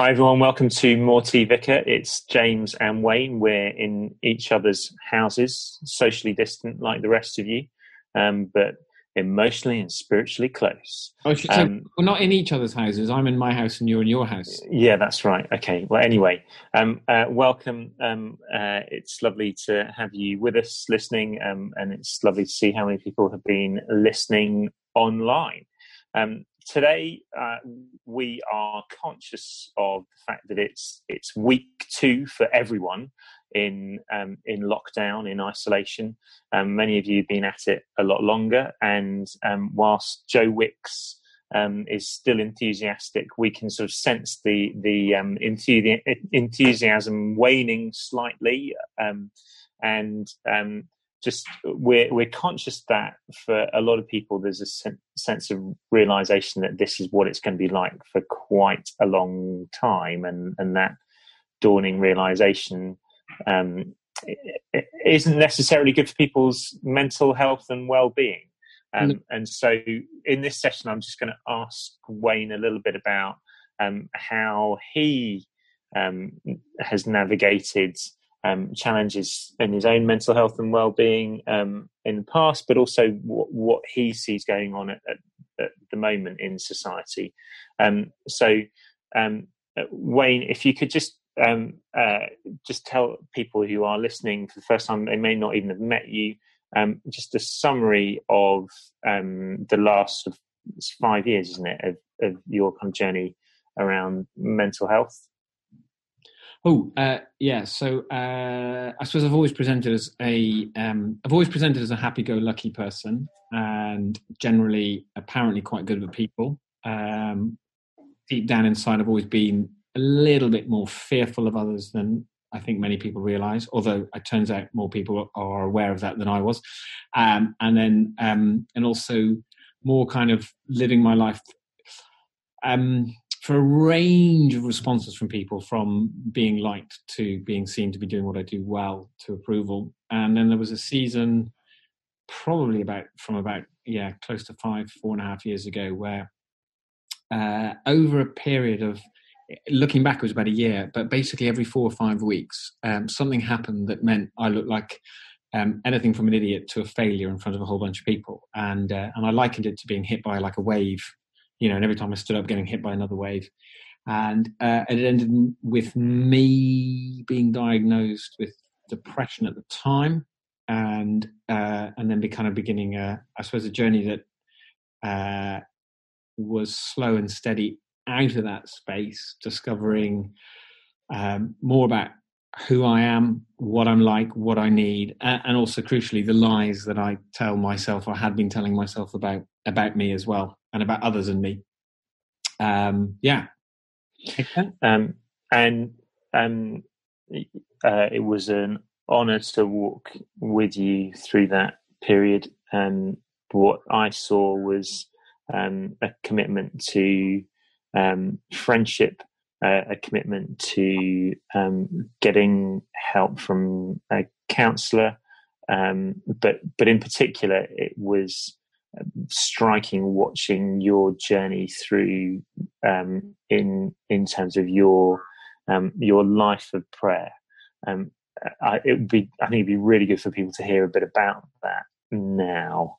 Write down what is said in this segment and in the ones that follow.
Hi everyone, welcome to More Tea Vicar. It's James and Wayne. We're in each other's houses, socially distant like the rest of you, but emotionally and spiritually close. Oh, we're not in each other's houses. I'm in my house and you're in your house. Yeah, that's right. Okay. Well, anyway, welcome. It's lovely to have you with us listening, and it's lovely to see how many people have been listening online. Today, we are conscious of the fact that it's week two for everyone in lockdown, in isolation. Many of you have been at it a lot longer, and whilst Joe Wicks is still enthusiastic, we can sort of sense the enthusiasm waning slightly, Just we're conscious that for a lot of people, there's a sense of realization that this is what it's going to be like for quite a long time, and that dawning realization it isn't necessarily good for people's mental health and well-being. And so, in this session, I'm just going to ask Wayne a little bit about how he has navigated challenges in his own mental health and well-being in the past, but also what he sees going on at the moment in society. Wayne, if you could just tell people who are listening for the first time, they may not even have met you, just a summary of the last 5 years, isn't it, of your kind of journey around mental health? So I suppose I've always presented as a happy-go-lucky person, and generally, apparently, quite good with people. Deep down inside, I've always been a little bit more fearful of others than I think many people realise. Although it turns out more people are aware of that than I was, and also more kind of living my life. For a range of responses from people, from being liked to being seen to be doing what I do well to approval. And then there was a season probably close to 4.5 years ago where over a period of, looking back, it was about a year, but basically every 4 or 5 weeks, something happened that meant I looked like anything from an idiot to a failure in front of a whole bunch of people. And I likened it to being hit by like a wave, you know, and every time I stood up getting hit by another wave. And it ended with me being diagnosed with depression at the time, and then beginning, a journey that was slow and steady out of that space, discovering more about who I am, what I'm like, what I need, and also crucially the lies that I tell myself, or had been telling myself about me as well, and about others and me. It was an honor to walk with you through that period, and what I saw was a commitment to friendship, a commitment to getting help from a counsellor, but in particular it was striking watching your journey through in terms of your life of prayer. I think it'd be really good for people to hear a bit about that now,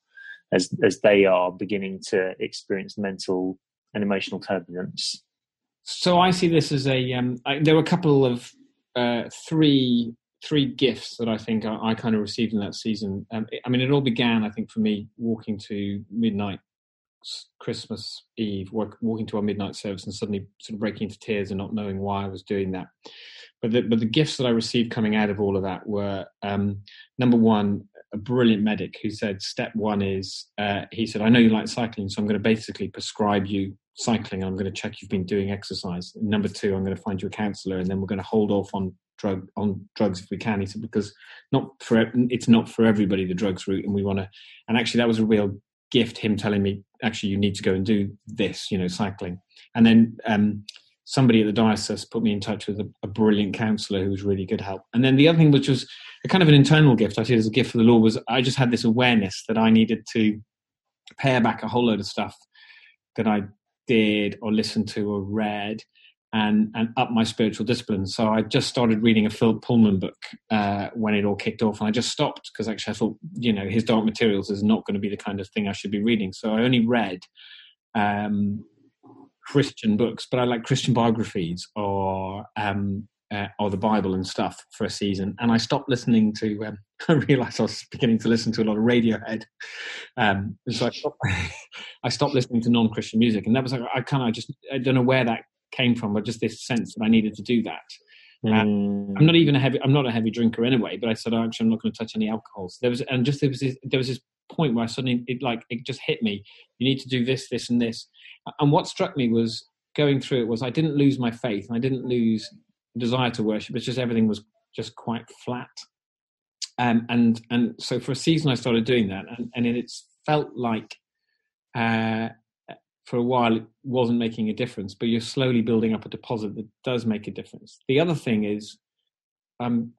as they are beginning to experience mental and emotional turbulence. So I see this as there were a couple of three gifts that I think I kind of received in that season. It all began, I think, for me, walking to midnight Christmas Eve, walking to our midnight service and suddenly sort of breaking into tears and not knowing why I was doing that. But the gifts that I received coming out of all of that were, number one, a brilliant medic who said, step one is, he said, I know you like cycling, so I'm going to basically prescribe you cycling. I'm going to check you've been doing exercise. Number two, I'm going to find you a counsellor, and then we're going to hold off on drugs if we can, he said, because it's not for everybody, the drugs route, and we want to. And actually that was a real gift, him telling me, actually you need to go and do this, you know, cycling. And then somebody at the diocese put me in touch with a brilliant counsellor who was really good help. And then the other thing, which was a kind of an internal gift, I see it as a gift for the Lord, was I just had this awareness that I needed to pare back a whole load of stuff that I did or listened to or read, and up my spiritual discipline. So I just started reading a Phil Pullman book when it all kicked off, and I just stopped because actually I thought, you know, His Dark Materials is not going to be the kind of thing I should be reading. So I only read Christian books, but I like Christian biographies or the Bible and stuff for a season. And I stopped listening to, I realized I was beginning to listen to a lot of Radiohead. And so I stopped listening to non-Christian music. And that was like, I don't know where that came from, but just this sense that I needed to do that. I'm not a heavy drinker anyway, but I said, oh, actually, I'm not going to touch any alcohol. So there was this point where I suddenly, it just hit me. You need to do this, this, and this. And what struck me was going through it was I didn't lose my faith and I didn't lose desire to worship. It's just everything was just quite flat, and so for a season I started doing that, and it's felt like for a while it wasn't making a difference, but you're slowly building up a deposit that does make a difference. The other thing is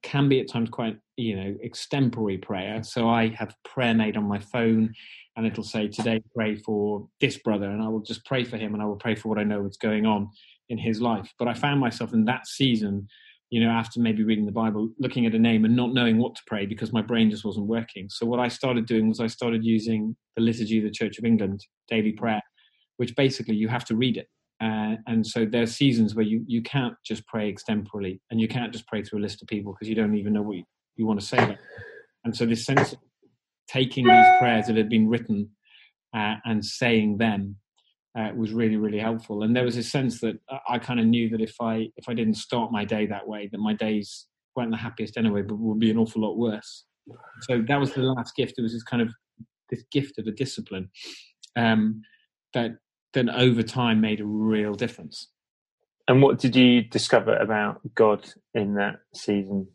can be at times quite, you know, extempore prayer. So I have prayer made on my phone, and it'll say, today pray for this brother, and I will just pray for him, and I will pray for what I know what's going on in his life. But I found myself in that season, you know, after maybe reading the Bible, looking at a name and not knowing what to pray because my brain just wasn't working. So what I started doing was I started using the liturgy of the Church of England, daily prayer, which basically you have to read it. And so there are seasons where you can't just pray extemporally, and you can't just pray through a list of people because you don't even know what you want to say about it. And so this sense of taking these prayers that had been written and saying them was really, really helpful. And there was a sense that I kind of knew that if I didn't start my day that way, that my days weren't the happiest anyway, but would be an awful lot worse. So that was the last gift. It was this gift of a discipline that then over time made a real difference. And what did you discover about God in that season?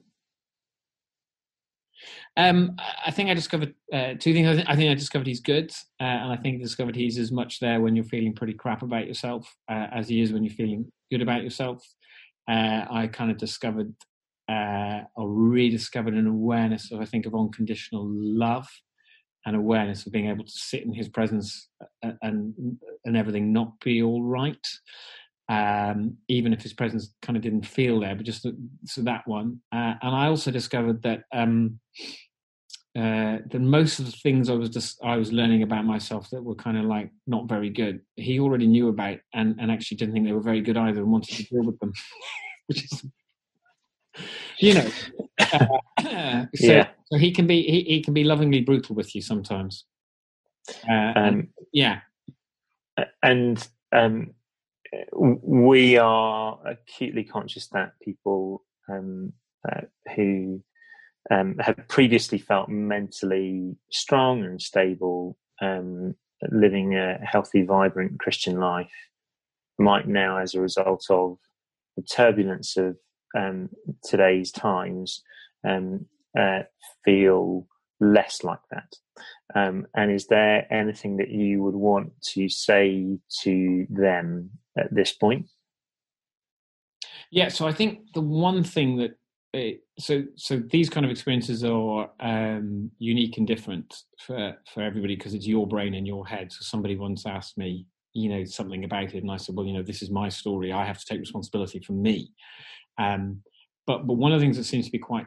I think I discovered two things. I think I discovered he's good, and I think I discovered he's as much there when you're feeling pretty crap about yourself as he is when you're feeling good about yourself. I kind of discovered or rediscovered an awareness of, I think, of unconditional love, and awareness of being able to sit in his presence and everything not be all right. Even if his presence kind of didn't feel there, but just so that one. And I also discovered that that most of the things I was learning about myself that were kind of like not very good, he already knew about, and actually didn't think they were very good either, and wanted to deal with them, which is, you know. So he can be lovingly brutal with you sometimes. We are acutely conscious that people who have previously felt mentally strong and stable, living a healthy, vibrant Christian life, might now, as a result of the turbulence of today's times, feel less like that. And is there anything that you would want to say to them at this point? Yeah, so I think the one thing that so these kind of experiences are unique and different for everybody because it's your brain and your head. So somebody once asked me, you know, something about it, and I said, well, you know, this is my story. I have to take responsibility for me. But one of the things that seems to be quite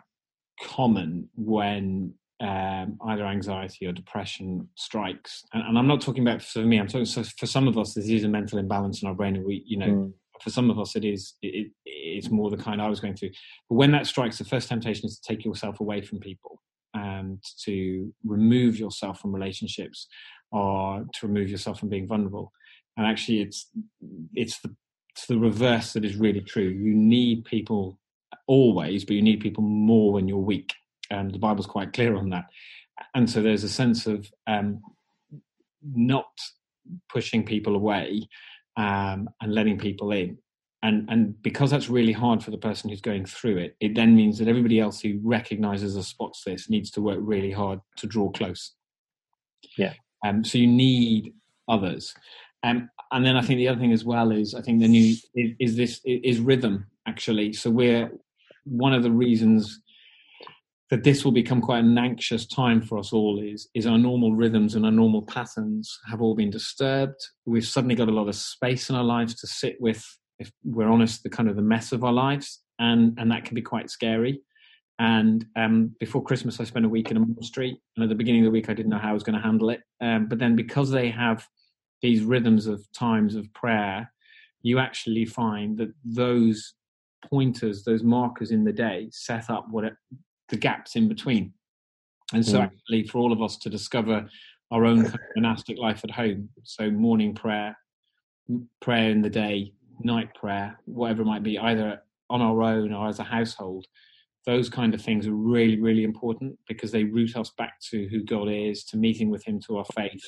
common when either anxiety or depression strikes, and I'm not talking about for me, I'm talking for some of us this is a mental imbalance in our brain, and we, you know, for some of us it's more the kind I was going through. But when that strikes, the first temptation is to take yourself away from people and to remove yourself from relationships or to remove yourself from being vulnerable. And actually it's the reverse that is really true. You need people always, but you need people more when you're weak. The Bible's quite clear on that. And so there's a sense of not pushing people away and letting people in. And because that's really hard for the person who's going through it, it then means that everybody else who recognises or spots this needs to work really hard to draw close. Yeah. So you need others. And then I think the other thing as well is, I think the new is rhythm, actually. So we're one of the reasons that this will become quite an anxious time for us all is our normal rhythms and our normal patterns have all been disturbed. We've suddenly got a lot of space in our lives to sit with if we're honest, the kind of the mess of our lives, and that can be quite scary. And before Christmas, I spent a week in a monastery, and at the beginning of the week, I didn't know how I was going to handle it. But then, because they have these rhythms of times of prayer, you actually find that those pointers, those markers in the day, set up the gaps in between. And so actually, for all of us to discover our own kind of monastic life at home, so morning prayer, prayer in the day, night prayer, whatever it might be, either on our own or as a household, those kind of things are really, really important, because they root us back to who God is, to meeting with him, to our faith.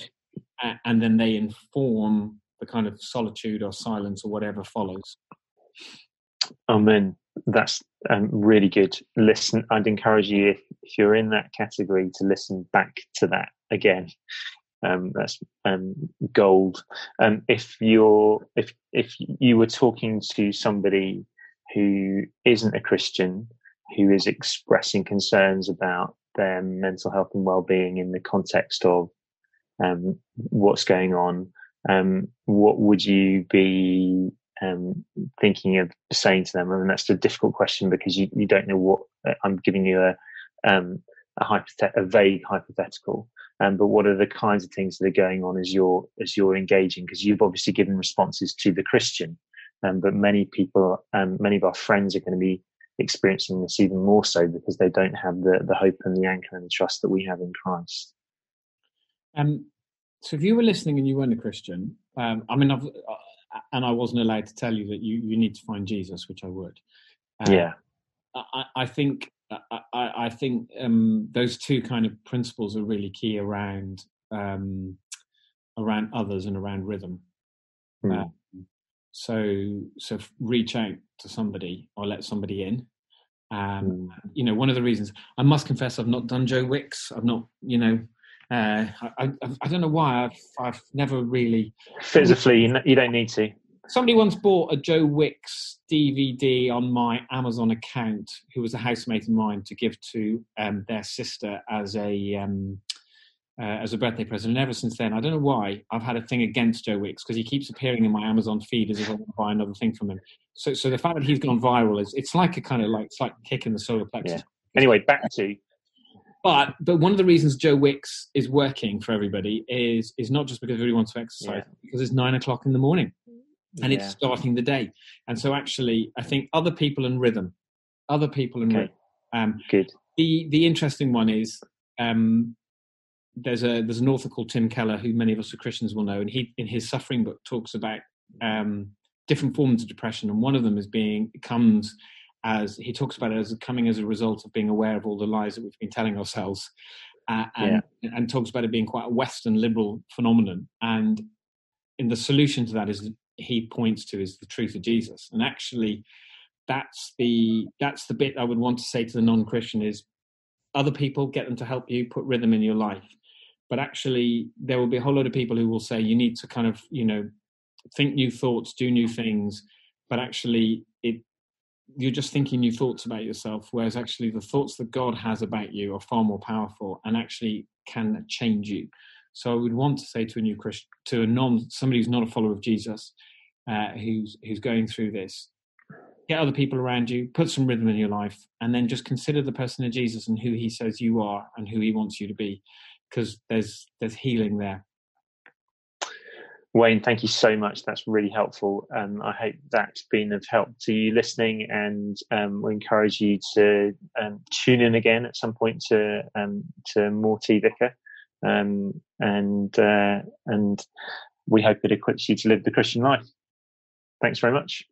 And then they inform the kind of solitude or silence or whatever follows. Amen. That's really good. Listen, I'd encourage you, if you're in that category, to listen back to that again. That's gold. If you were talking to somebody who isn't a Christian, who is expressing concerns about their mental health and well-being in the context of what's going on, what would you be thinking of saying to them? I mean, that's a difficult question, because you don't know what I'm giving you a vague hypothetical. But what are the kinds of things that are going on as you're engaging? Because you've obviously given responses to the Christian, but many people, many of our friends, are going to be experiencing this even more so, because they don't have the hope and the anchor and the trust that we have in Christ. So if you were listening and you weren't a Christian, I wasn't allowed to tell you that you need to find Jesus, which I would. I think those two kind of principles are really key around others and around rhythm. Mm. So reach out to somebody or let somebody in. You know, one of the reasons, I must confess, I've not done Joe Wicks. I've not, you know. I don't know why. I've never really physically. You don't need to. Somebody once bought a Joe Wicks DVD on my Amazon account, who was a housemate of mine, to give to their sister as a birthday present. And ever since then, I don't know why, I've had a thing against Joe Wicks, because he keeps appearing in my Amazon feed as if I want to buy another thing from him. So the fact that he's gone viral is like a kick in the solar plexus. Yeah. Anyway, back to. But one of the reasons Joe Wicks is working for everybody is not just because everybody wants to exercise, because it's 9 o'clock in the morning and it's starting the day. And so actually, I think other people and rhythm. Good. The interesting one is there's an author called Tim Keller, who many of us are Christians will know. And he, in his suffering book, talks about different forms of depression. And one of them comes as a result of being aware of all the lies that we've been telling ourselves, and talks about it being quite a Western liberal phenomenon. And the solution to that he points to the truth of Jesus. And actually, that's the bit I would want to say to the non-Christian is, other people, get them to help you put rhythm in your life. But actually, there will be a whole lot of people who will say you need to kind of, you know, think new thoughts, do new things. But actually, you're just thinking new thoughts about yourself, whereas actually the thoughts that God has about you are far more powerful and actually can change you. So I would want to say to a new Christian, to somebody who's not a follower of Jesus, who's going through this, get other people around you, put some rhythm in your life, and then just consider the person of Jesus and who he says you are and who he wants you to be, because there's healing there. Wayne, thank you so much. That's really helpful. I hope that's been of help to you listening, and we encourage you to tune in again at some point to More Tea Vicar, and we hope it equips you to live the Christian life. Thanks very much.